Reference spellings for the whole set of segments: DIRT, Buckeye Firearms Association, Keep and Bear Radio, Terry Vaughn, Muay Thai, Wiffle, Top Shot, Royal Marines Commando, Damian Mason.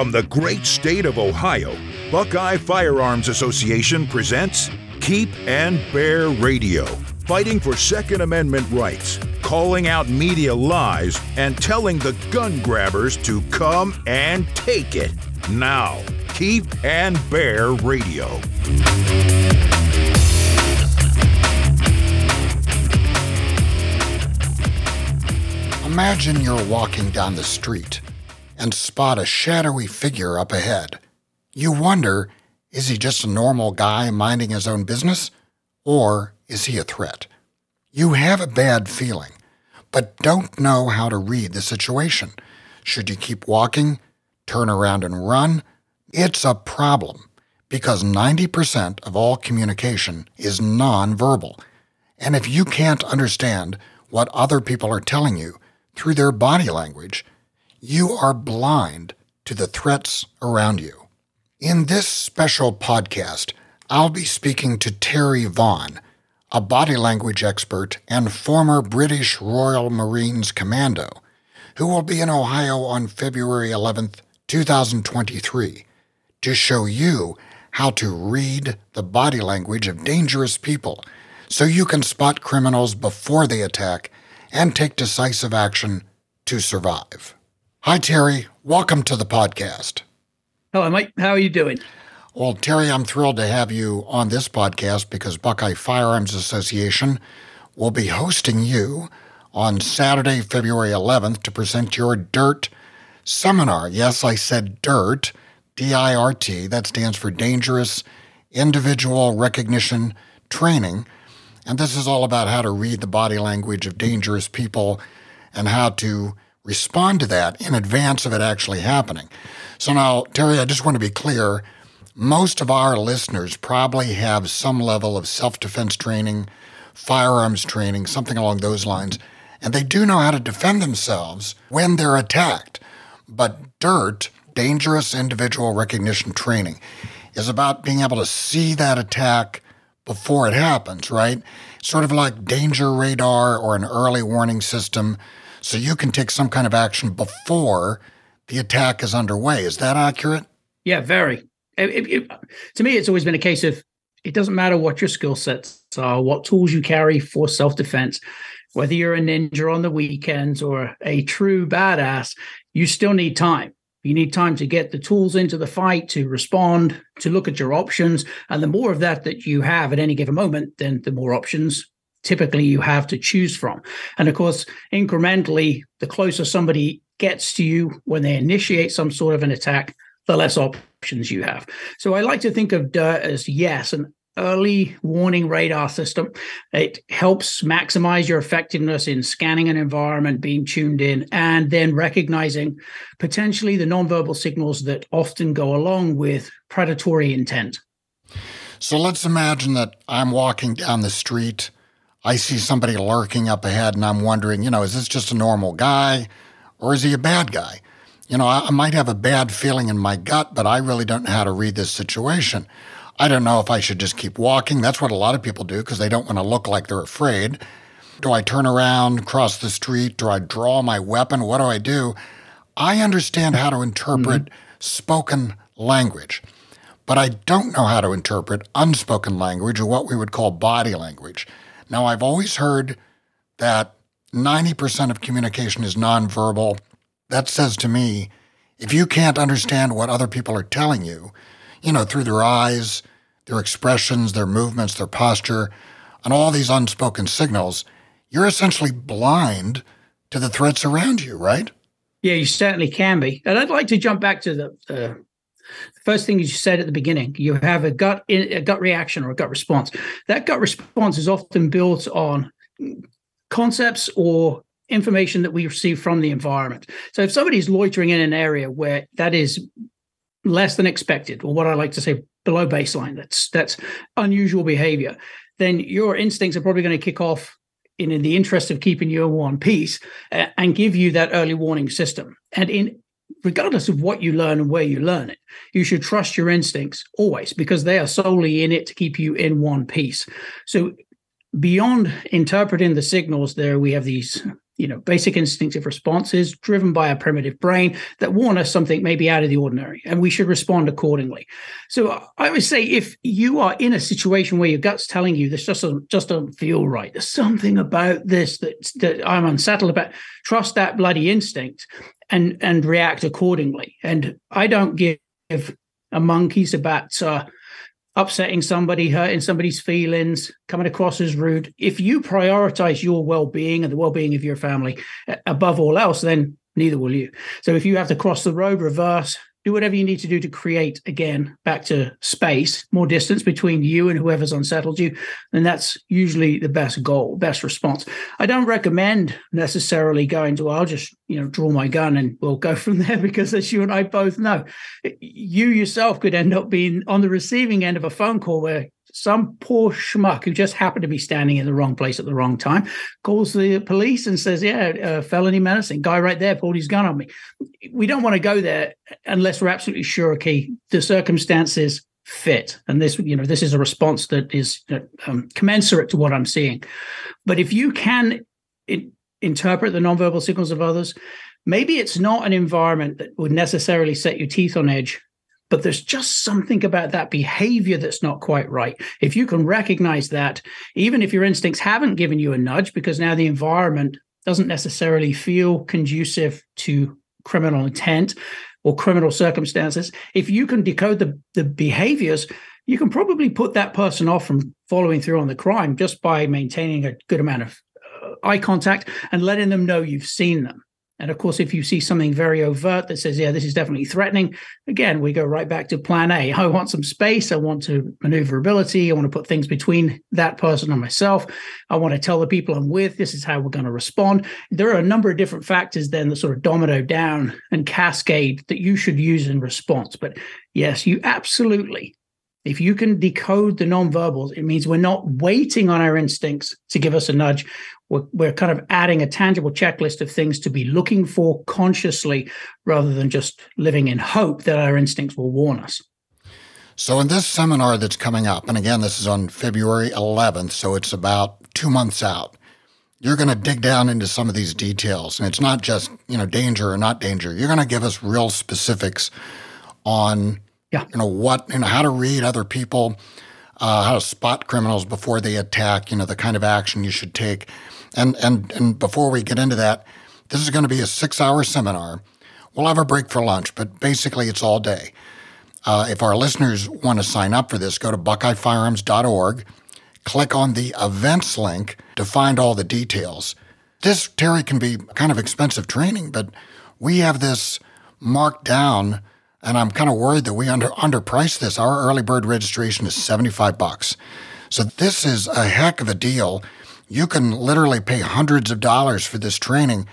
From the great state of Ohio, Buckeye Firearms Association presents Keep and Bear Radio, fighting for Second Amendment rights, calling out media lies, and telling the gun grabbers to come and take it. Now, Keep and Bear Radio. Imagine you're walking down the street and spot a shadowy figure up ahead. You wonder, is he just a normal guy minding his own business, or is he a threat? You have a bad feeling, but don't know how to read the situation. Should you keep walking, turn around and run? It's a problem, because 90% of all communication is nonverbal. And if you can't understand what other people are telling you through their body language, you are blind to the threats around you. In this special podcast, I'll be speaking to Terry Vaughn, a body language expert and former British Royal Marines Commando, who will be in Ohio on February 11th, 2023, to show you how to read the body language of dangerous people so you can spot criminals before they attack and take decisive action to survive. Hi, Terry. Welcome to the podcast. Hello, Mike. How are you doing? Well, Terry, I'm thrilled to have you on this podcast because Buckeye Firearms Association will be hosting you on Saturday, February 11th, to present your DIRT seminar. Yes, I said DIRT, D-I-R-T. That stands for Dangerous Individual Recognition Training. And this is all about how to read the body language of dangerous people and how to respond to that in advance of it actually happening. So now, Terry, I just want to be clear. Most of our listeners probably have some level of self-defense training, firearms training, something along those lines, and they do know how to defend themselves when they're attacked. But DIRT, Dangerous Individual Recognition Training, is about being able to see that attack before it happens, right? Sort of like danger radar or an early warning system, so you can take some kind of action before the attack is underway. Is that accurate? Yeah, very. To me, it's always been a case of it doesn't matter what your skill sets are, what tools you carry for self-defense, whether you're a ninja on the weekends or a true badass, you still need time. You need time to get the tools into the fight, to respond, to look at your options. And the more of that you have at any given moment, then the more options typically you have to choose from. And of course, incrementally, the closer somebody gets to you when they initiate some sort of an attack, the less options you have. So I like to think of DIRT as, yes, an early warning radar system. It helps maximize your effectiveness in scanning an environment, being tuned in, and then recognizing potentially the nonverbal signals that often go along with predatory intent. So let's imagine that I'm walking down the street. I see somebody lurking up ahead, and I'm wondering, is this just a normal guy, or is he a bad guy? I might have a bad feeling in my gut, but I really don't know how to read this situation. I don't know if I should just keep walking. That's what a lot of people do because they don't want to look like they're afraid. Do I turn around, cross the street? Do I draw my weapon? What do I do? I understand how to interpret spoken language, but I don't know how to interpret unspoken language or what we would call body language. Now, I've always heard that 90% of communication is nonverbal. That says to me, if you can't understand what other people are telling you, through their eyes, their expressions, their movements, their posture, and all these unspoken signals, you're essentially blind to the threats around you, right? Yeah, you certainly can be. And I'd like to jump back to the first thing you said at the beginning. You have a gut reaction or a gut response. That gut response is often built on concepts or information that we receive from the environment. So if somebody's loitering in an area where that is less than expected, or what I like to say below baseline, that's unusual behavior, then your instincts are probably going to kick off in the interest of keeping you in one piece and give you that early warning system. And regardless of what you learn and where you learn it, you should trust your instincts always because they are solely in it to keep you in one piece. So beyond interpreting the signals there, we have these basic instinctive responses driven by our primitive brain that warn us something may be out of the ordinary, and we should respond accordingly. So I would say if you are in a situation where your gut's telling you this just doesn't feel right, there's something about this that I'm unsettled about, trust that bloody instinct and react accordingly. And I don't give a monkeys about upsetting somebody, hurting somebody's feelings, coming across as rude. If you prioritize your well-being and the well-being of your family above all else, then neither will you. So if you have to cross the road, reverse, do whatever you need to do to create, again, back to space, more distance between you and whoever's unsettled you, and that's usually the best goal, best response. I don't recommend necessarily going to, I'll just, draw my gun and we'll go from there, because as you and I both know, you yourself could end up being on the receiving end of a phone call where some poor schmuck who just happened to be standing in the wrong place at the wrong time calls the police and says, felony menacing, guy right there pulled his gun on me. We don't want to go there unless we're absolutely sure, okay, the circumstances fit. And this, this is a response that is commensurate to what I'm seeing. But if you can interpret the nonverbal signals of others, maybe it's not an environment that would necessarily set your teeth on edge, but there's just something about that behavior that's not quite right. If you can recognize that, even if your instincts haven't given you a nudge, because now the environment doesn't necessarily feel conducive to criminal intent or criminal circumstances, if you can decode the behaviors, you can probably put that person off from following through on the crime just by maintaining a good amount of eye contact and letting them know you've seen them. And of course, if you see something very overt that says, this is definitely threatening, again, we go right back to plan A. I want some space. I want to maneuverability. I want to put things between that person and myself. I want to tell the people I'm with, this is how we're going to respond. There are a number of different factors then that sort of domino down and cascade that you should use in response. But yes, you absolutely, if you can decode the nonverbals, it means we're not waiting on our instincts to give us a nudge. We're kind of adding a tangible checklist of things to be looking for consciously rather than just living in hope that our instincts will warn us. So in this seminar that's coming up, and again, this is on February 11th, so it's about 2 months out, you're going to dig down into some of these details. And it's not just, danger or not danger. You're going to give us real specifics on, how to read other people, how to spot criminals before they attack, the kind of action you should take. And before we get into that, this is going to be a 6-hour seminar. We'll have a break for lunch, but basically it's all day. If our listeners want to sign up for this, go to BuckeyeFirearms.org, click on the events link to find all the details. This, Terry, can be kind of expensive training, but we have this marked down, and I'm kind of worried that we underpriced this. Our early bird registration is $75. So this is a heck of a deal. You can literally pay hundreds of dollars for this training,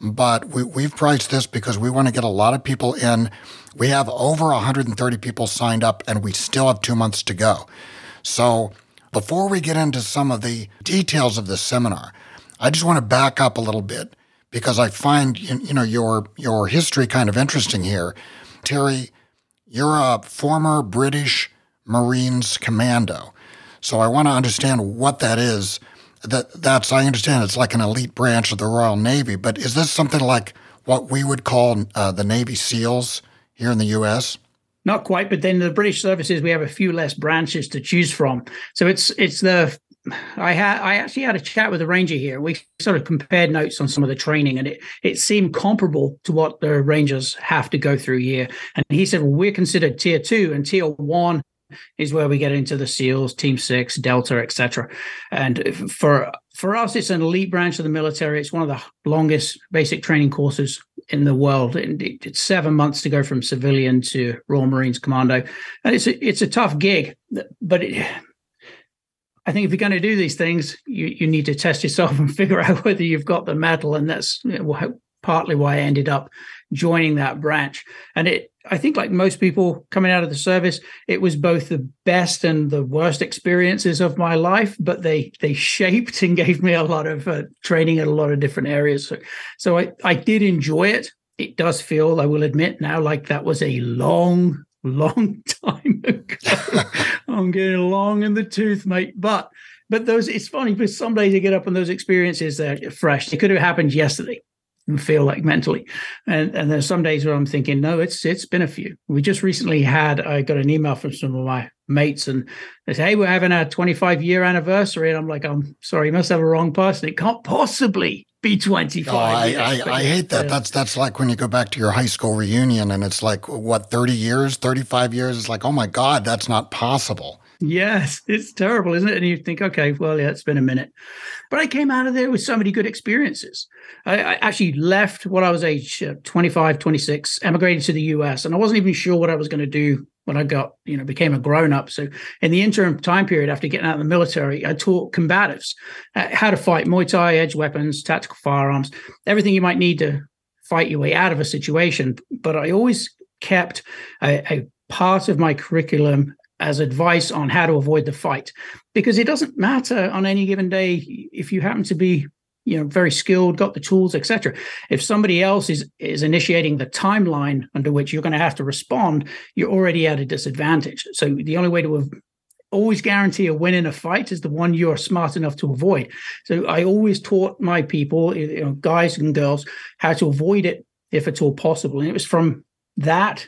but we've priced this because we want to get a lot of people in. We have over 130 people signed up, and we still have 2 months to go. So before we get into some of the details of this seminar, I just want to back up a little bit because I find your history kind of interesting here. Terry, you're a former British Marines Commando, so I want to understand what that is. That's I understand it's like an elite branch of the Royal Navy, but is this something like what we would call the Navy SEALs here in the U.S.? Not quite, but then the British services, we have a few less branches to choose from. So it's the I actually had a chat with a ranger here. We sort of compared notes on some of the training, and it seemed comparable to what the Rangers have to go through here. And he said, well, we're considered Tier 2, and Tier 1 is where we get into the SEALs, Team 6, Delta, etc. And for us, it's an elite branch of the military. It's one of the longest basic training courses in the world. It's 7 months to go from civilian to Royal Marines Commando. And it's a tough gig, but I think if you're going to do these things, you need to test yourself and figure out whether you've got the metal. And that's partly why I ended up joining that branch. And I think like most people coming out of the service, it was both the best and the worst experiences of my life, but they shaped and gave me a lot of training in a lot of different areas. So I did enjoy it. It does feel, I will admit now, like that was a long time ago. I'm getting long in the tooth, mate. But But those, it's funny because some days you get up and those experiences, they're fresh. They could have happened yesterday, and feel like mentally. And there's some days where I'm thinking, no, it's been a few. We just recently I got an email from some of my mates and they say, hey, we're having our 25-year anniversary. And I'm like, I'm sorry, you must have a wrong person. It can't possibly be 25. Oh, I hate that. That's like when you go back to your high school reunion and it's like, what, 30 years, 35 years? It's like, oh my God, that's not possible. Yes, it's terrible, isn't it? And you think, okay, well, yeah, it's been a minute. But I came out of there with so many good experiences. I actually left when I was age 25, 26, emigrated to the US, and I wasn't even sure what I was going to do when I became a grown-up. So in the interim time period after getting out of the military, I taught combatives how to fight Muay Thai, edge weapons, tactical firearms, everything you might need to fight your way out of a situation. But I always kept a part of my curriculum as advice on how to avoid the fight, because it doesn't matter on any given day if you happen to be, very skilled, got the tools, etc. If somebody else is initiating the timeline under which you're going to have to respond, you're already at a disadvantage. So the only way to always guarantee a win in a fight is the one you're smart enough to avoid. So I always taught my people, guys and girls, how to avoid it if at all possible. And it was from that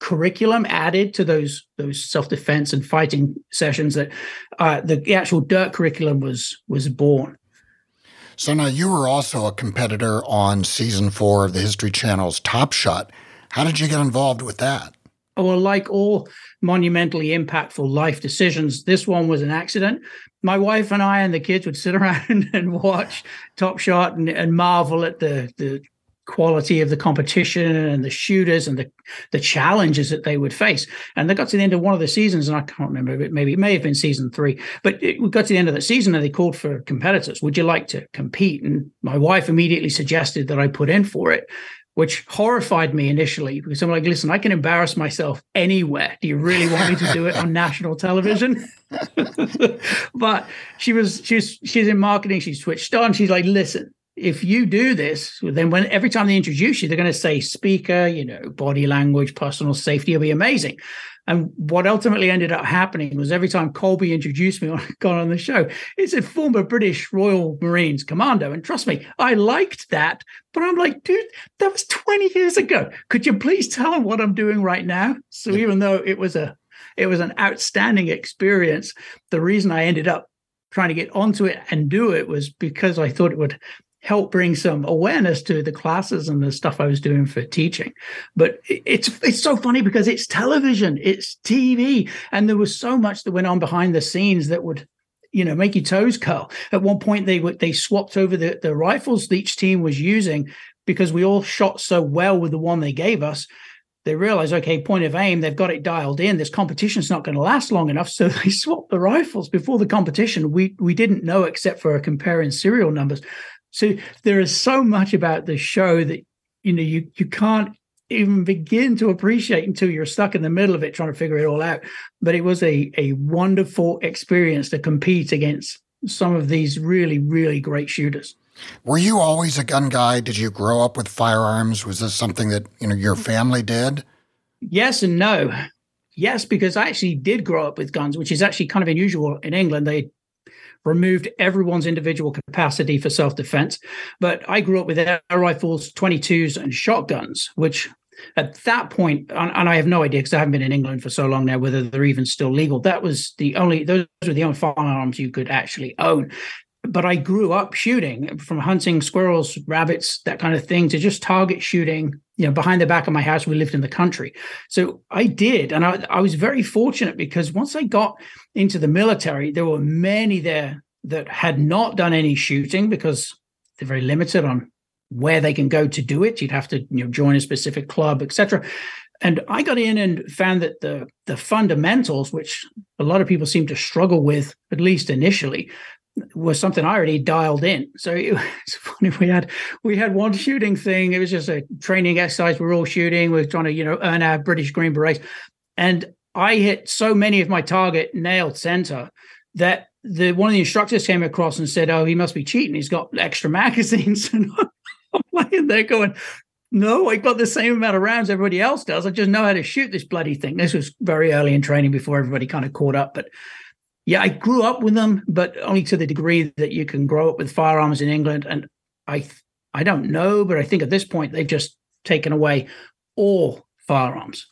curriculum added to those self-defense and fighting sessions that the actual DIRT curriculum was born. So now you were also a competitor on season 4 of the History Channel's Top Shot. How did you get involved with that? Well, like all monumentally impactful life decisions, this one was an accident. My wife and I and the kids would sit around and watch Top Shot and marvel at the quality of the competition and the shooters and the challenges that they would face. And they got to the end of one of the seasons, and I can't remember, but maybe it may have been season 3, but we got to the end of that season and they called for competitors. Would you like to compete? And my wife immediately suggested that I put in for it, which horrified me initially because I'm like, listen, I can embarrass myself anywhere. Do you really want me to do it on national television? But she's in marketing. She switched on. She's like, listen, if you do this, then every time they introduce you, they're going to say speaker, body language, personal safety will be amazing. And what ultimately ended up happening was every time Colby introduced me when I got on the show, it's a former British Royal Marines Commando. And trust me, I liked that. But I'm like, dude, that was 20 years ago. Could you please tell them what I'm doing right now? So even though it was an outstanding experience, the reason I ended up trying to get onto it and do it was because I thought it would help bring some awareness to the classes and the stuff I was doing for teaching. But it's so funny because it's television, it's TV, and there was so much that went on behind the scenes that would, make your toes curl. At one point, they swapped over the rifles that each team was using because we all shot so well with the one they gave us. They realize, okay, point of aim, they've got it dialed in. This competition's not going to last long enough. So they swapped the rifles before the competition. We didn't know except for comparing serial numbers. So there is so much about this show that, you can't even begin to appreciate until you're stuck in the middle of it trying to figure it all out. But it was a wonderful experience to compete against some of these really, really great shooters. Were you always a gun guy? Did you grow up with firearms? Was this something that, your family did? Yes and no. Yes, because I actually did grow up with guns, which is actually kind of unusual in England. They removed everyone's individual capacity for self-defense. But I grew up with air rifles, 22s, and shotguns, which at that point, and I have no idea because I haven't been in England for so long now, whether they're even still legal. Those were the only firearms you could actually own. But I grew up shooting, from hunting squirrels, rabbits, that kind of thing, to just target shooting, behind the back of my house. We lived in the country. So I did. And I was very fortunate because once I got into the military, there were many there that had not done any shooting because they're very limited on where they can go to do it. You'd have to join a specific club, etc. And I got in and found that the fundamentals, which a lot of people seem to struggle with, at least initially, was something I already dialed in. So it was funny. We had one shooting thing. It was just a training exercise. We're all shooting. We're trying to, earn our British Green Berets. And I hit so many of my target nailed center that one of the instructors came across and said, oh, he must be cheating. He's got extra magazines. And I'm laying there going, no, I got the same amount of rounds everybody else does. I just know how to shoot this bloody thing. This was very early in training before everybody kind of caught up. But Yeah, I grew up with them, but only to the degree that you can grow up with firearms in England. And I don't know, but I think at this point, they've just taken away all firearms.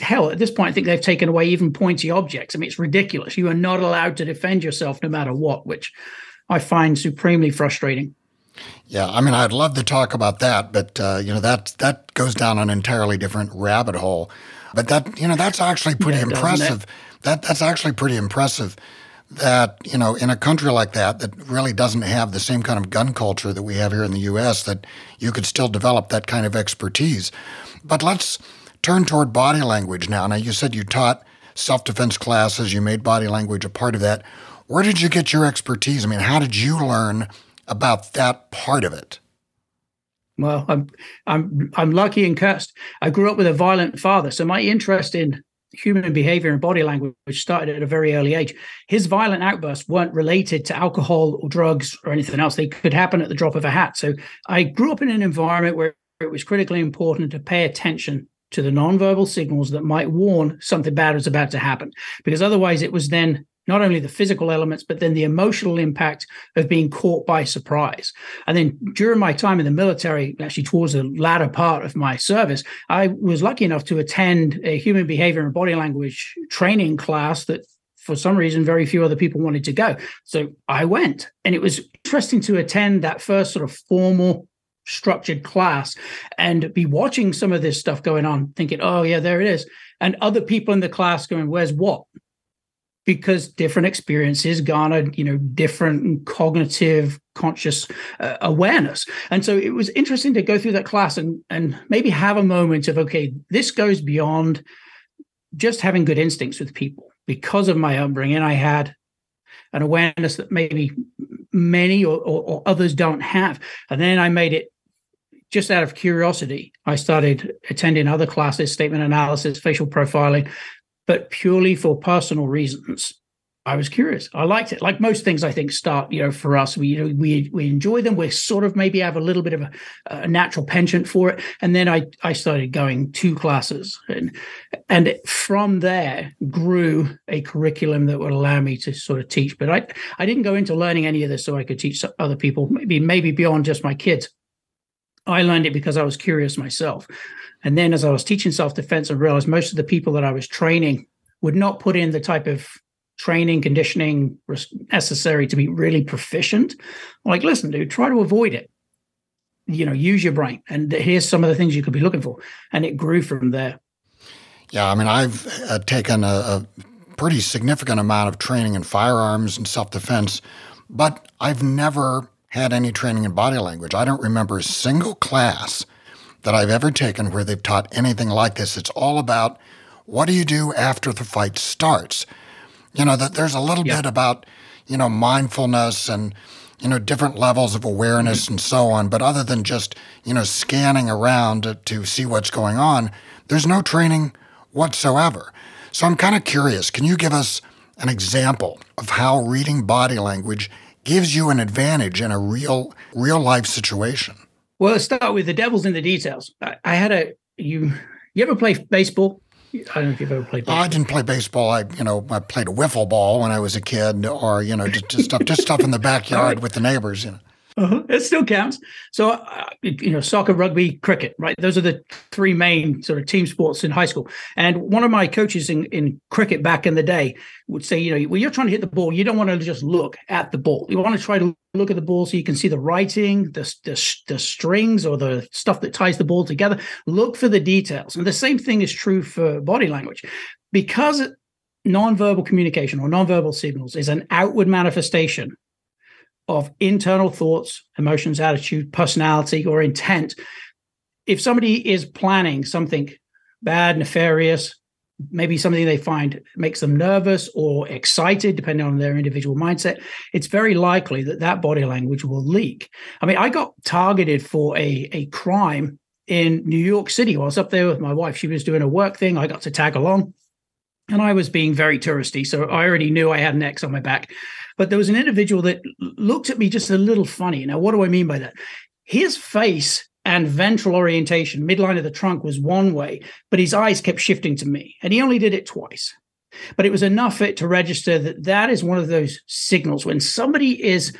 Hell, at this point, I think they've taken away even pointy objects. I mean, it's ridiculous. You are not allowed to defend yourself no matter what, which I find supremely frustrating. Yeah, I mean, I'd love to talk about that, but that goes down an entirely different rabbit hole. But that's actually pretty impressive. That's actually pretty impressive that, in a country like that really doesn't have the same kind of gun culture that we have here in the U.S., that you could still develop that kind of expertise. But let's turn toward body language now. Now, you said you taught self-defense classes. You made body language a part of that. Where did you get your expertise? I mean, how did you learn about that part of it? Well, I'm lucky and cursed. I grew up with a violent father, so my interest in human behavior and body language started at a very early age. His violent outbursts weren't related to alcohol or drugs or anything else. They could happen at the drop of a hat. So I grew up in an environment where it was critically important to pay attention to the nonverbal signals that might warn something bad was about to happen, because otherwise it was then not only the physical elements, but then the emotional impact of being caught by surprise. And then during my time in the military, actually towards the latter part of my service, I was lucky enough to attend a human behavior and body language training class that for some reason, very few other people wanted to go. So I went, and it was interesting to attend that first sort of formal structured class and be watching some of this stuff going on, thinking, oh yeah, there it is. And other people in the class going, where's what? Because different experiences garner, different cognitive conscious awareness. And so it was interesting to go through that class and maybe have a moment of, okay, this goes beyond just having good instincts with people. Because of my upbringing, I had an awareness that maybe many or others don't have. And then I made it just out of curiosity. I started attending other classes, statement analysis, facial profiling, but purely for personal reasons. I was curious. I liked it. Like most things, I think, start, for us, we enjoy them. We sort of maybe have a little bit of a natural penchant for it. And then I started going to classes. And from there grew a curriculum that would allow me to sort of teach. But I didn't go into learning any of this so I could teach other people, maybe beyond just my kids. I learned it because I was curious myself. And then as I was teaching self-defense, I realized most of the people that I was training would not put in the type of training, conditioning necessary to be really proficient. I'm like, listen, dude, try to avoid it. Use your brain. And here's some of the things you could be looking for. And it grew from there. Yeah, I mean, I've taken a pretty significant amount of training in firearms and self-defense, but I've never had any training in body language. I don't remember a single class that I've ever taken where they've taught anything like this. It's all about what do you do after the fight starts? There's a little bit about, mindfulness and, different levels of awareness and so on. But other than just, scanning around to see what's going on, there's no training whatsoever. So I'm kind of curious, can you give us an example of how reading body language gives you an advantage in a real life situation? Well, let's start with the devil's in the details. I had you ever play baseball? I don't know if you've ever played baseball. I didn't play baseball. I played a wiffle ball when I was a kid, or, just stuff in the backyard with the neighbors, It still counts. So, soccer, rugby, cricket, right? Those are the three main sort of team sports in high school. And one of my coaches in cricket back in the day would say, when you're trying to hit the ball, you don't want to just look at the ball. You want to try to look at the ball so you can see the writing, the strings or the stuff that ties the ball together. Look for the details. And the same thing is true for body language. Because nonverbal communication or nonverbal signals is an outward manifestation of internal thoughts, emotions, attitude, personality, or intent. If somebody is planning something bad, nefarious, maybe something they find makes them nervous or excited, depending on their individual mindset, it's very likely that body language will leak. I mean, I got targeted for a crime in New York City. I was up there with my wife. She was doing a work thing. I got to tag along. And I was being very touristy, so I already knew I had an X on my back. But there was an individual that looked at me just a little funny. Now, what do I mean by that? His face and ventral orientation, midline of the trunk, was one way, but his eyes kept shifting to me. And he only did it twice. But it was enough for it to register that that is one of those signals when somebody is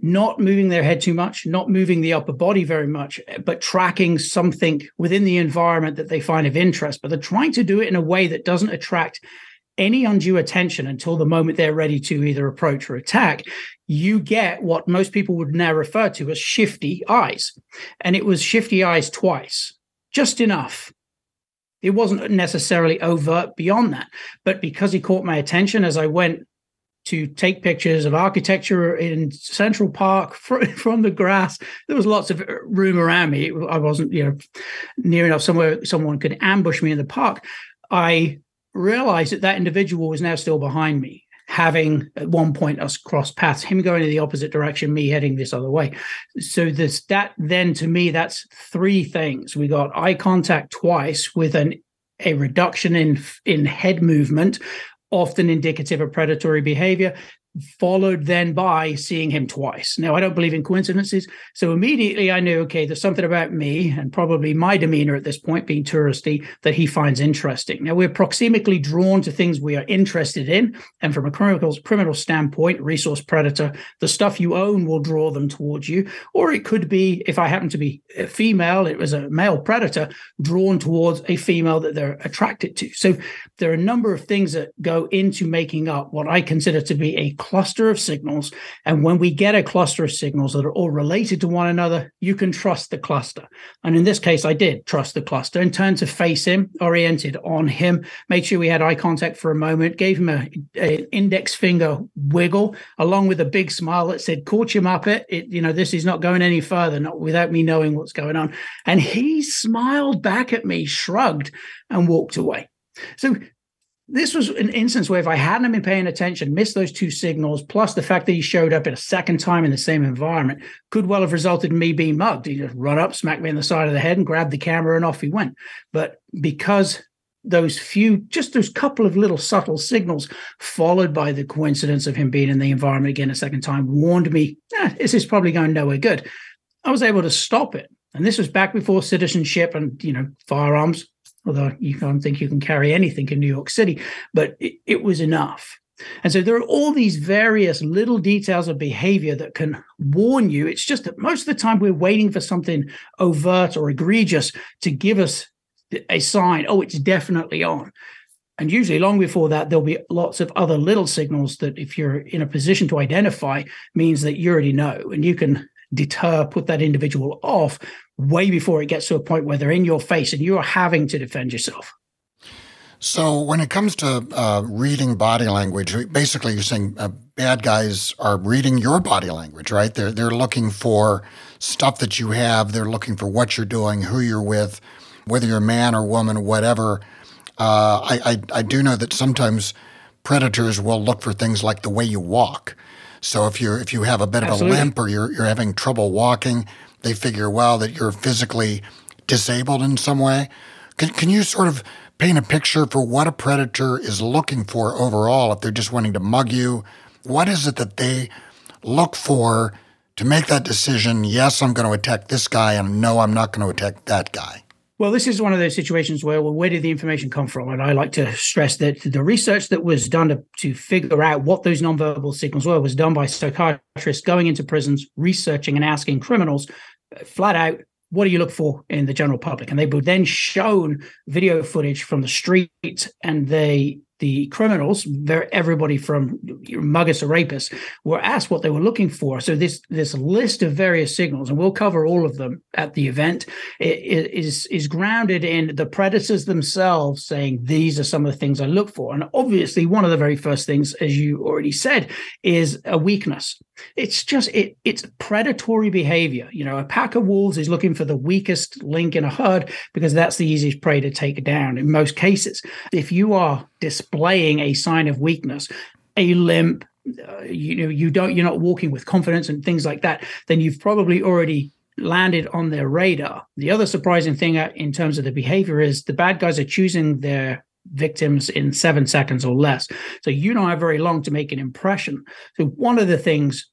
not moving their head too much, not moving the upper body very much, but tracking something within the environment that they find of interest. But they're trying to do it in a way that doesn't attract any undue attention until the moment they're ready to either approach or attack. You get what most people would now refer to as shifty eyes. And it was shifty eyes twice, just enough. It wasn't necessarily overt beyond that. But because he caught my attention as I went to take pictures of architecture in Central Park from the grass, there was lots of room around me. I wasn't, near enough somewhere someone could ambush me in the park. I realized that individual was now still behind me, having at one point us cross paths, him going in the opposite direction, me heading this other way. So that then to me, that's three things. We got eye contact twice with a reduction in head movement, often indicative of predatory behavior, followed then by seeing him twice. Now, I don't believe in coincidences. So immediately I knew, okay, there's something about me and probably my demeanor at this point being touristy that he finds interesting. Now, we're proximically drawn to things we are interested in. And from a criminal standpoint, resource predator, the stuff you own will draw them towards you. Or it could be, if I happen to be a female, it was a male predator drawn towards a female that they're attracted to. So there are a number of things that go into making up what I consider to be a cluster of signals. And when we get a cluster of signals that are all related to one another, you can trust the cluster. And in this case, I did trust the cluster and turned to face him, oriented on him, made sure we had eye contact for a moment, gave him an index finger wiggle, along with a big smile that said, caught you, Muppet. This is not going any further, not without me knowing what's going on. And he smiled back at me, shrugged, and walked away. So this was an instance where if I hadn't been paying attention, missed those two signals, plus the fact that he showed up at a second time in the same environment, could well have resulted in me being mugged. He just run up, smacked me in the side of the head and grabbed the camera and off he went. But because those couple of little subtle signals followed by the coincidence of him being in the environment again a second time warned me, this is probably going nowhere good, I was able to stop it. And this was back before citizenship and, firearms. Although you don't think you can carry anything in New York City, but it was enough. And so there are all these various little details of behavior that can warn you. It's just that most of the time we're waiting for something overt or egregious to give us a sign, oh, it's definitely on. And usually long before that, there'll be lots of other little signals that if you're in a position to identify means that you already know and you can deter, put that individual off way before it gets to a point where they're in your face and you're having to defend yourself. So when it comes to reading body language, basically you're saying bad guys are reading your body language, right? They're looking for stuff that you have. They're looking for what you're doing, who you're with, whether you're a man or woman, whatever. I do know that sometimes predators will look for things like the way you walk. So if you have a bit Absolutely. Of a limp or you're having trouble walking, they figure, well, that you're physically disabled in some way. Can you sort of paint a picture for what a predator is looking for overall if they're just wanting to mug you? What is it that they look for to make that decision, yes, I'm going to attack this guy, and no, I'm not going to attack that guy? Well, this is one of those situations where did the information come from? And I like to stress that the research that was done to figure out what those nonverbal signals were was done by psychiatrists going into prisons, researching and asking criminals flat out, what do you look for in the general public? And they were then shown video footage from the street, and the criminals, everybody from muggers to rapists, were asked what they were looking for. So this list of various signals, and we'll cover all of them at the event, is grounded in the predators themselves saying, these are some of the things I look for. And obviously, one of the very first things, as you already said, is a weakness. It's just, it's predatory behavior. A pack of wolves is looking for the weakest link in a herd because that's the easiest prey to take down in most cases. If you are displaying a sign of weakness, a limp, you're not walking with confidence and things like that, then you've probably already landed on their radar. The other surprising thing in terms of the behavior is the bad guys are choosing their victims in 7 seconds or less. So you don't have very long to make an impression. So one of the things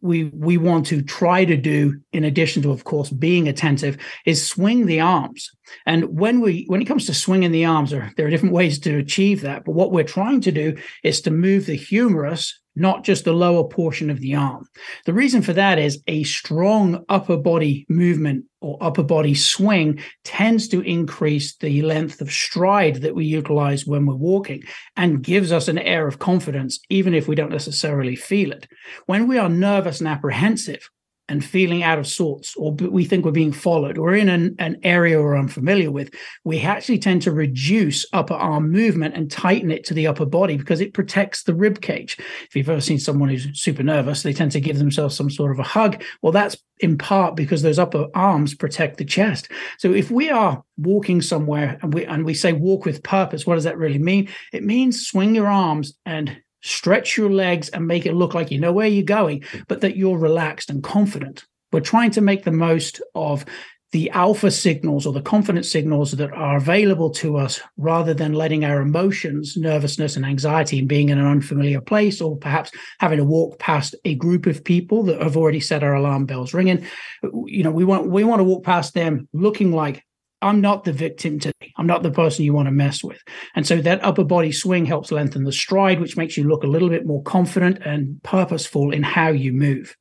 we want to try to do, in addition to, of course, being attentive, is swing the arms. And when it comes to swinging the arms, there are different ways to achieve that. But what we're trying to do is to move the humerus, not just the lower portion of the arm. The reason for that is a strong upper body movement or upper body swing tends to increase the length of stride that we utilize when we're walking and gives us an air of confidence, even if we don't necessarily feel it. When we are nervous and apprehensive and feeling out of sorts, or we think we're being followed, or in an area we're unfamiliar with, we actually tend to reduce upper arm movement and tighten it to the upper body because it protects the rib cage. If you've ever seen someone who's super nervous, they tend to give themselves some sort of a hug. Well, that's in part because those upper arms protect the chest. So if we are walking somewhere and we say walk with purpose, what does that really mean? It means swing your arms and stretch your legs and make it look like you know where you're going, but that you're relaxed and confident. We're trying to make the most of the alpha signals or the confidence signals that are available to us rather than letting our emotions, nervousness and anxiety and being in an unfamiliar place or perhaps having to walk past a group of people that have already set our alarm bells ringing. You know, we want to walk past them looking like, I'm not the victim today. I'm not the person you want to mess with. And so that upper body swing helps lengthen the stride, which makes you look a little bit more confident and purposeful in how you move.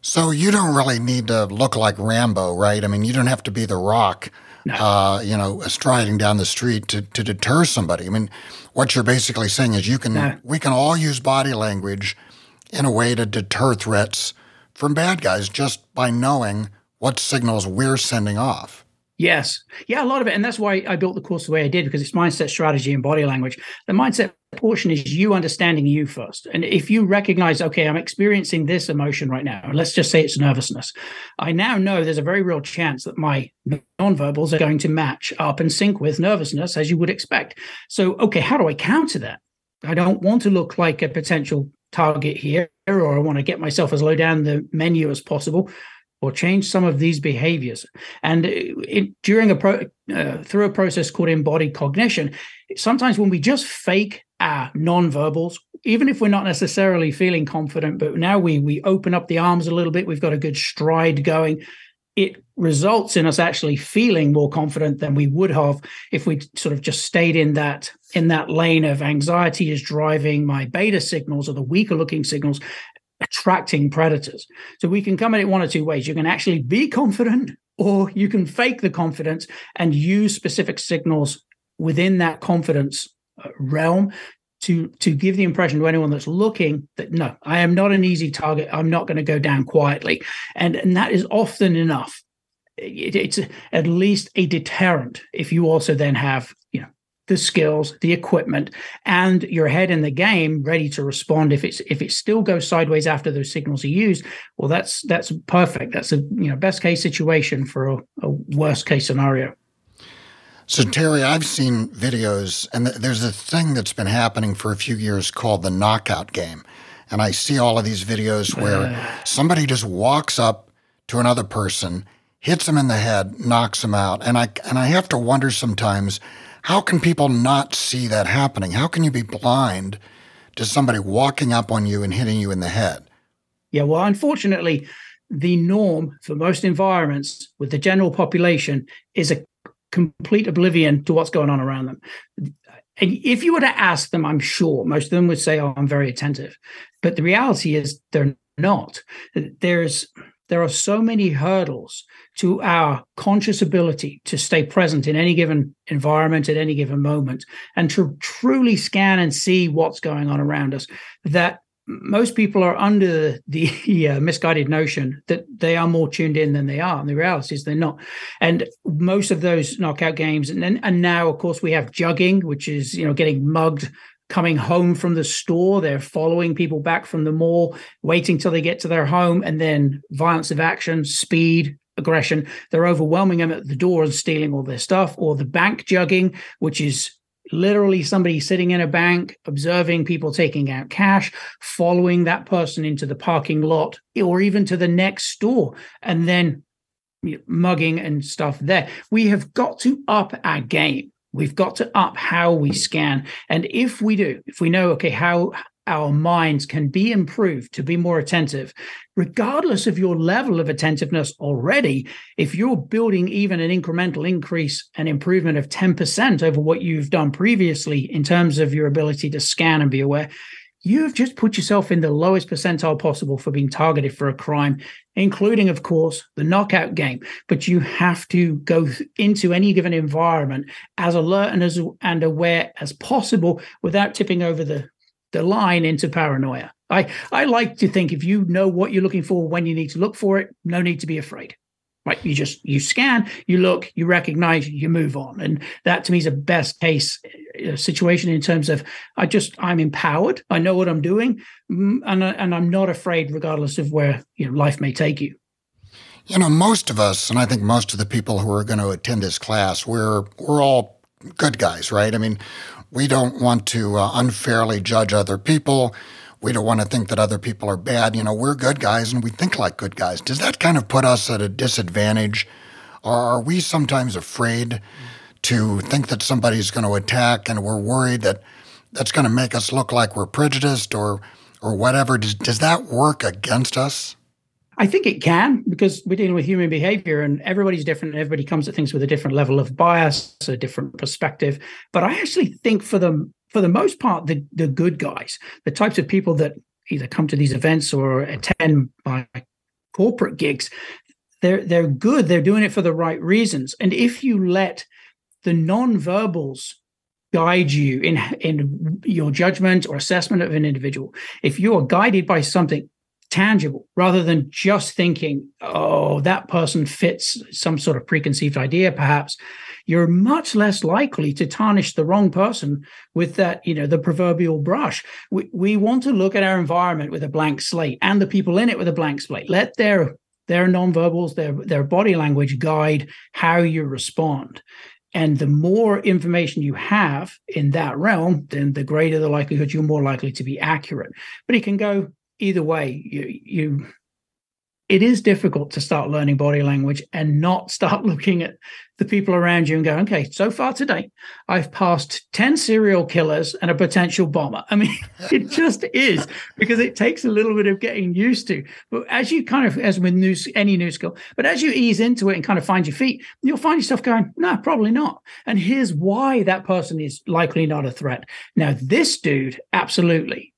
So you don't really need to look like Rambo, right? I mean, you don't have to be the Rock, no. Striding down the street to deter somebody. I mean, what you're basically saying is we can all use body language in a way to deter threats from bad guys just by knowing what signals we're sending off. Yes. Yeah, a lot of it. And that's why I built the course the way I did, because it's mindset, strategy, and body language. The mindset portion is you understanding you first. And if you recognize, okay, I'm experiencing this emotion right now, and let's just say it's nervousness. I now know there's a very real chance that my nonverbals are going to match up and sync with nervousness, as you would expect. So, okay, how do I counter that? I don't want to look like a potential target here, or I want to get myself as low down the menu as possible, or change some of these behaviors. And through a process called embodied cognition, sometimes when we just fake our nonverbals, even if we're not necessarily feeling confident, but now we open up the arms a little bit, we've got a good stride going, it results in us actually feeling more confident than we would have if we sort of just stayed in that lane of anxiety is driving my beta signals or the weaker looking signals, attracting predators. So we can come at it one of two ways. You can actually be confident, or you can fake the confidence and use specific signals within that confidence realm to give the impression to anyone that's looking that, no, I am not an easy target. I'm not going to go down quietly. And that is often enough. It's at least a deterrent if you also then have, you know, the skills, the equipment, and your head in the game, ready to respond. If it still goes sideways after those signals are used, well, that's perfect. That's a best case situation for a worst case scenario. So Terry, I've seen videos, and there's a thing that's been happening for a few years called the knockout game, and I see all of these videos where somebody just walks up to another person, hits them in the head, knocks them out, and I have to wonder sometimes. How can people not see that happening? How can you be blind to somebody walking up on you and hitting you in the head? Yeah, well, unfortunately, the norm for most environments with the general population is a complete oblivion to what's going on around them. And if you were to ask them, I'm sure most of them would say, oh, I'm very attentive. But the reality is they're not. There are so many hurdles to our conscious ability to stay present in any given environment at any given moment and to truly scan and see what's going on around us that most people are under the misguided notion that they are more tuned in than they are. And the reality is they're not. And most of those knockout games, and now, of course, we have jugging, which is getting mugged, coming home from the store, they're following people back from the mall, waiting till they get to their home, and then violence of action, speed, aggression. They're overwhelming them at the door and stealing all their stuff, or the bank jugging, which is literally somebody sitting in a bank, observing people taking out cash, following that person into the parking lot, or even to the next store, and then mugging and stuff there. We have got to up our game. We've got to up how we scan. And if we do, if we know, okay, how our minds can be improved to be more attentive, regardless of your level of attentiveness already. If you're building even an incremental increase, an improvement of 10% over what you've done previously in terms of your ability to scan and be aware, you've just put yourself in the lowest percentile possible for being targeted for a crime, including, of course, the knockout game. But you have to go into any given environment as alert and as aware as possible without tipping over the line into paranoia. I like to think if you know what you're looking for, when you need to look for it, no need to be afraid. Right? You scan, you look, you recognize, you move on. And that to me is a best case situation in terms of I'm empowered. I know what I'm doing and I'm not afraid regardless of where life may take you. You know, most of us, and I think most of the people who are going to attend this class, we're all good guys, right? I mean, we don't want to unfairly judge other people. We don't want to think that other people are bad. We're good guys and we think like good guys. Does that kind of put us at a disadvantage? Or are we sometimes afraid to think that somebody's going to attack and we're worried that that's going to make us look like we're prejudiced or whatever? Does that work against us? I think it can, because we're dealing with human behavior and everybody's different. And everybody comes at things with a different level of bias, a different perspective. But I actually think for the most part, the good guys, the types of people that either come to these events or attend my corporate gigs, they're good. They're doing it for the right reasons. And if you let the non-verbals guide you in your judgment or assessment of an individual, if you're guided by something tangible rather than just thinking, oh, that person fits some sort of preconceived idea, perhaps, you're much less likely to tarnish the wrong person with that, the proverbial brush. We want to look at our environment with a blank slate and the people in it with a blank slate. Let their nonverbals, their body language guide how you respond. And the more information you have in that realm, then the greater the likelihood you're more likely to be accurate. But it can go either way. It is difficult to start learning body language and not start looking at the people around you and go, okay, so far today, I've passed 10 serial killers and a potential bomber. I mean, it just is, because it takes a little bit of getting used to. But as you any new skill, but as you ease into it and kind of find your feet, you'll find yourself going, no, probably not. And here's why that person is likely not a threat. Now, this dude, absolutely.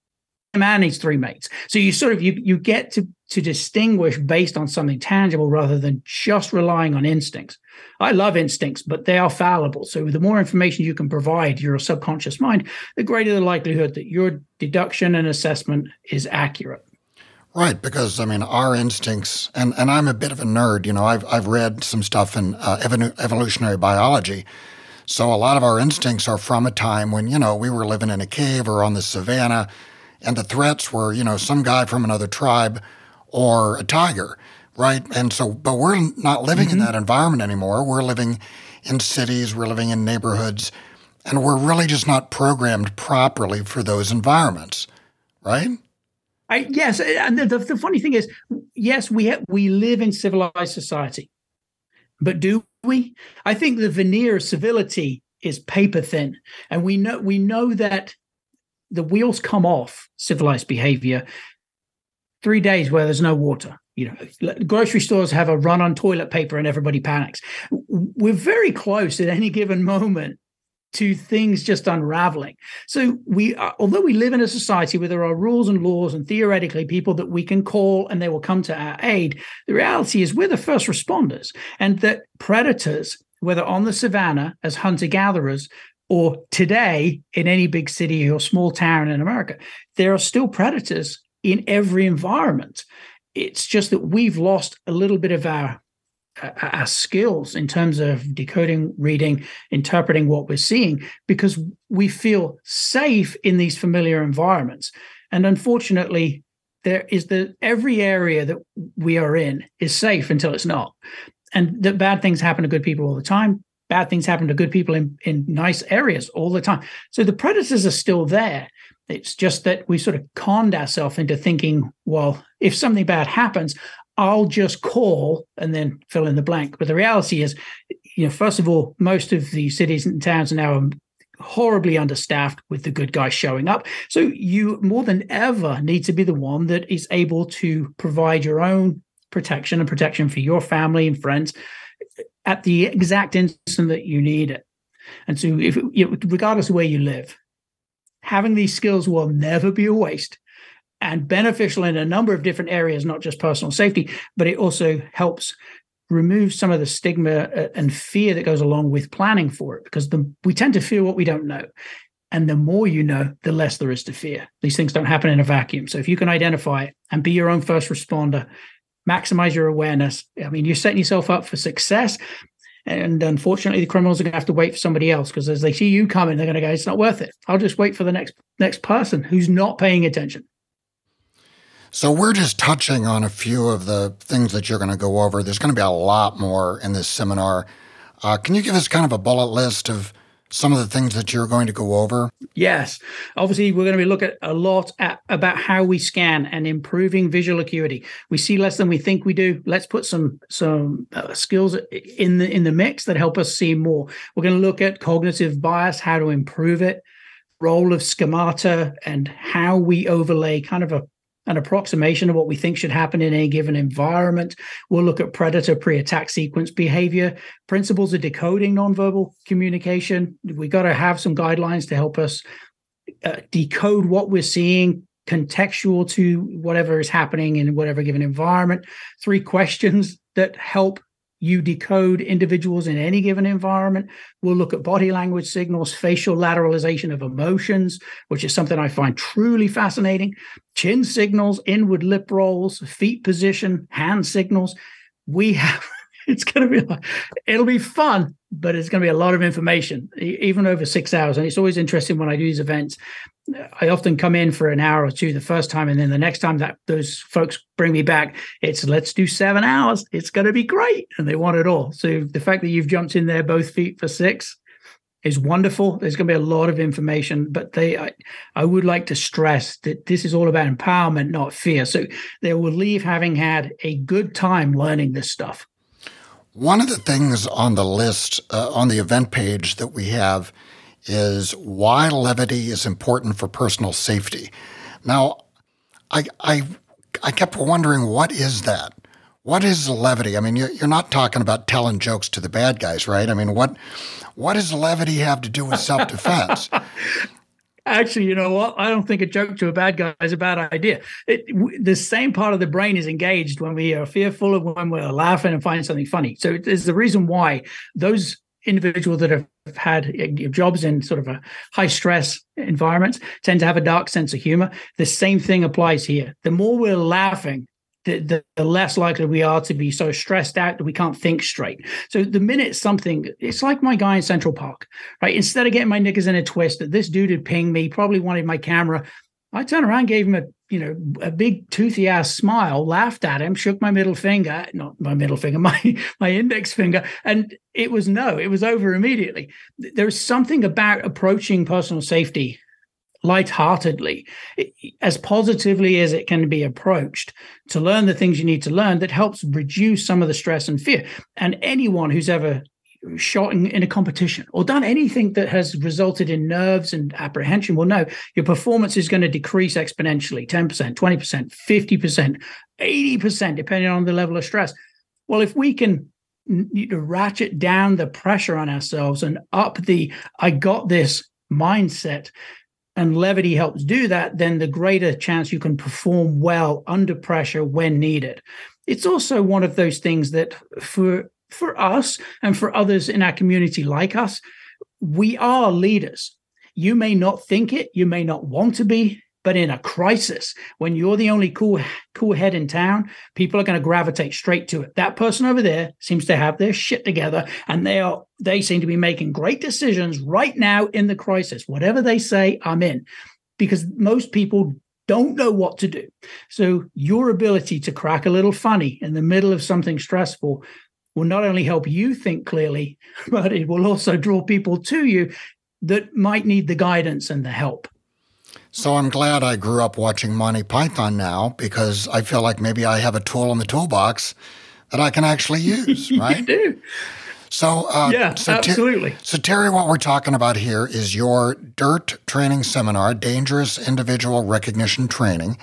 Man needs three mates. So you sort of you get to distinguish based on something tangible rather than just relying on instincts. I love instincts, but they are fallible. So the more information you can provide your subconscious mind, the greater the likelihood that your deduction and assessment is accurate. Right, because I mean our instincts, and I'm a bit of a nerd. I've read some stuff in evolutionary biology. So a lot of our instincts are from a time when we were living in a cave or on the savannah. And the threats were, some guy from another tribe or a tiger, right? And so, but we're not living in that environment anymore. We're living in cities, we're living in neighborhoods, and we're really just not programmed properly for those environments, right? Yes, and the funny thing is, yes, we live in civilized society, but do we? I think the veneer of civility is paper thin, and we know that. The wheels come off civilized behavior 3 days where there's no water. Grocery stores have a run on toilet paper and everybody panics. We're very close at any given moment to things just unraveling. So although we live in a society where there are rules and laws and theoretically people that we can call and they will come to our aid, the reality is we're the first responders, and that predators, whether on the savannah as hunter-gatherers, or today in any big city or small town in America, there are still predators in every environment. It's just that we've lost a little bit of our skills in terms of decoding, reading, interpreting what we're seeing, because we feel safe in these familiar environments. And unfortunately, every area that we are in is safe until it's not. And that bad things happen to good people all the time. Bad things happen to good people in nice areas all the time. So the predators are still there. It's just that we sort of conned ourselves into thinking, well, if something bad happens, I'll just call and then fill in the blank. But the reality is, first of all, most of the cities and towns are now horribly understaffed with the good guys showing up. So you more than ever need to be the one that is able to provide your own protection and protection for your family and friends at the exact instant that you need it. And so if, regardless of where you live, having these skills will never be a waste and beneficial in a number of different areas, not just personal safety, but it also helps remove some of the stigma and fear that goes along with planning for it, because we tend to fear what we don't know. And the more you know, the less there is to fear. These things don't happen in a vacuum. So if you can identify it and be your own first responder, maximize your awareness, I mean, you're setting yourself up for success. And unfortunately, the criminals are going to have to wait for somebody else, because as they see you coming, they're going to go, it's not worth it. I'll just wait for the next person who's not paying attention. So we're just touching on a few of the things that you're going to go over. There's going to be a lot more in this seminar. Can you give us kind of a bullet list of some of the things that you're going to go over? Yes. Obviously, we're going to be looking about how we scan and improving visual acuity. We see less than we think we do. Let's put some skills in the mix that help us see more. We're going to look at cognitive bias, how to improve it, role of schemata, and how we overlay kind of an approximation of what we think should happen in a given environment. We'll look at predator pre-attack sequence behavior, principles of decoding nonverbal communication. We got to have some guidelines to help us decode what we're seeing, contextual to whatever is happening in whatever given environment. 3 questions that help you decode individuals in any given environment. We'll look at body language signals, facial lateralization of emotions, which is something I find truly fascinating, chin signals, inward lip rolls, feet position, hand signals. It'll be fun, but it's going to be a lot of information, even over 6 hours. And it's always interesting when I do these events. I often come in for an hour or two the first time, and then the next time that those folks bring me back, it's let's do 7 hours. It's going to be great. And they want it all. So the fact that you've jumped in there both feet for 6 is wonderful. There's going to be a lot of information, but I would like to stress that this is all about empowerment, not fear. So they will leave having had a good time learning this stuff. One of the things on the list, on the event page that we have, is why levity is important for personal safety. Now, I kept wondering, what is that? What is levity? I mean, you're not talking about telling jokes to the bad guys, right? I mean, what does levity have to do with self-defense? Actually, you know what? I don't think a joke to a bad guy is a bad idea. The same part of the brain is engaged when we are fearful and when we're laughing and find something funny. So there's the reason why those individuals that have had jobs in sort of a high-stress environment tend to have a dark sense of humor. The same thing applies here. The more we're laughing, the less likely we are to be so stressed out that we can't think straight. So the minute it's like my guy in Central Park, right? Instead of getting my knickers in a twist that this dude had pinged me, probably wanted my camera, I turned around, gave him a big toothy ass smile, laughed at him, shook my middle finger, not my middle finger, my index finger. And it was over immediately. There's something about approaching personal safety lightheartedly, as positively as it can be approached, to learn the things you need to learn that helps reduce some of the stress and fear. And anyone who's ever shot in a competition or done anything that has resulted in nerves and apprehension will know your performance is going to decrease exponentially, 10%, 20%, 50%, 80%, depending on the level of stress. Well, if we can ratchet down the pressure on ourselves and up the I got this mindset, and levity helps do that, then the greater chance you can perform well under pressure when needed. It's also one of those things that for us and for others in our community like us, we are leaders. You may not think it, you may not want to be, but in a crisis, when you're the only cool head in town, people are going to gravitate straight to it. That person over there seems to have their shit together, and they seem to be making great decisions right now in the crisis. Whatever they say, I'm in, because most people don't know what to do. So your ability to crack a little funny in the middle of something stressful will not only help you think clearly, but it will also draw people to you that might need the guidance and the help. So I'm glad I grew up watching Monty Python now, because I feel like maybe I have a tool in the toolbox that I can actually use, right? You do. So absolutely. So Terry, what we're talking about here is your DIRT training seminar, Dangerous Individual Recognition Training.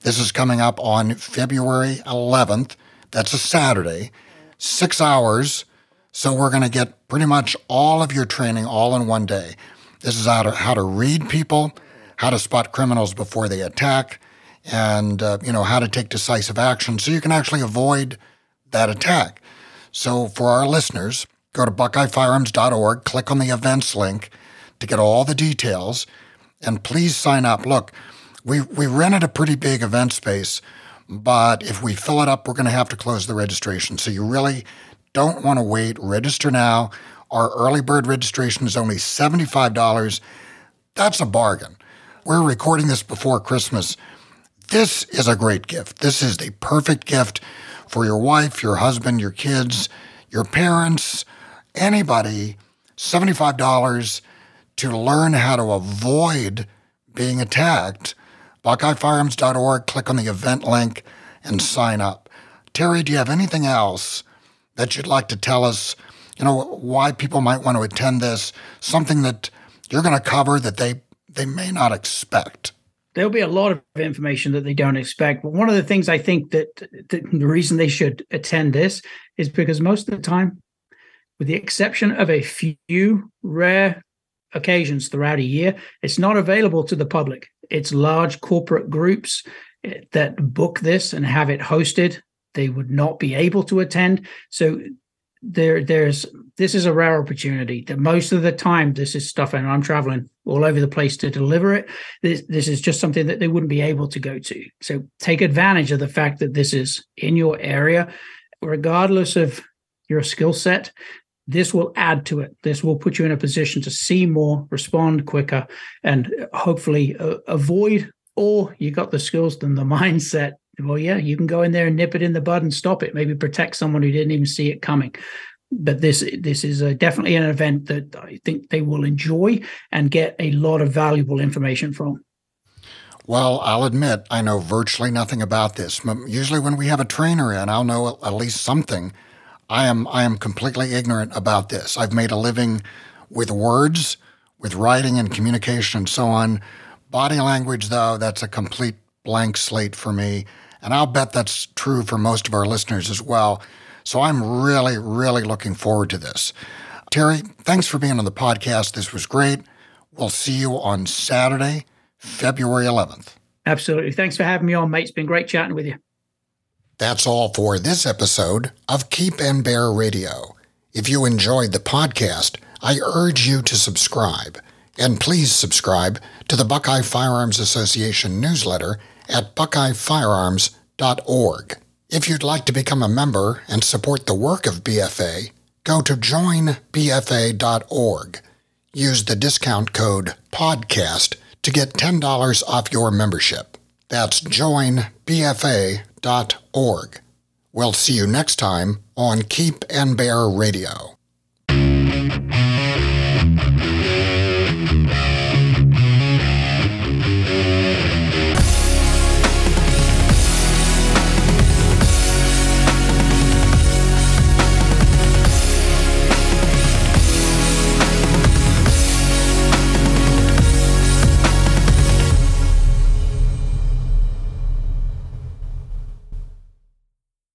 This is coming up on February 11th. That's a Saturday, 6 hours. So we're going to get pretty much all of your training all in one day. This is how to read people, how to spot criminals before they attack, and how to take decisive action so you can actually avoid that attack. So for our listeners, go to buckeyefirearms.org, click on the events link to get all the details, and please sign up. Look, we rented a pretty big event space, but if we fill it up, we're going to have to close the registration. So you really don't want to wait. Register now. Our early bird registration is only $75. That's a bargain. We're recording this before Christmas. This is a great gift. This is the perfect gift for your wife, your husband, your kids, your parents, anybody. $75 to learn how to avoid being attacked. BuckeyeFirearms.org, click on the event link and sign up. Terry, do you have anything else that you'd like to tell us, why people might want to attend this, something that you're going to cover that they may not expect? There'll be a lot of information that they don't expect. But one of the things I think that the reason they should attend this is because most of the time, with the exception of a few rare occasions throughout a year, it's not available to the public. It's large corporate groups that book this and have it hosted. They would not be able to attend. So this is a rare opportunity that most of the time this is stuff, and I'm traveling all over the place to deliver it. This is just something that they wouldn't be able to go to. So take advantage of the fact that this is in your area, regardless of your skill set. This will add to it. This will put you in a position to see more, respond quicker, and hopefully avoid, or you got the skills and the mindset. Well, yeah, you can go in there and nip it in the bud and stop it, maybe protect someone who didn't even see it coming. But this is definitely an event that I think they will enjoy and get a lot of valuable information from. Well, I'll admit, I know virtually nothing about this. Usually when we have a trainer in, I'll know at least something. I am completely ignorant about this. I've made a living with words, with writing and communication and so on. Body language, though, that's a complete blank slate for me. And I'll bet that's true for most of our listeners as well. So I'm really, really looking forward to this. Terry, thanks for being on the podcast. This was great. We'll see you on Saturday, February 11th. Absolutely. Thanks for having me on, mate. It's been great chatting with you. That's all for this episode of Keep and Bear Radio. If you enjoyed the podcast, I urge you to subscribe. And please subscribe to the Buckeye Firearms Association newsletter at buckeyefirearms.org. If you'd like to become a member and support the work of BFA, go to joinbfa.org. Use the discount code PODCAST to get $10 off your membership. That's joinbfa.org. We'll see you next time on Keep and Bear Radio.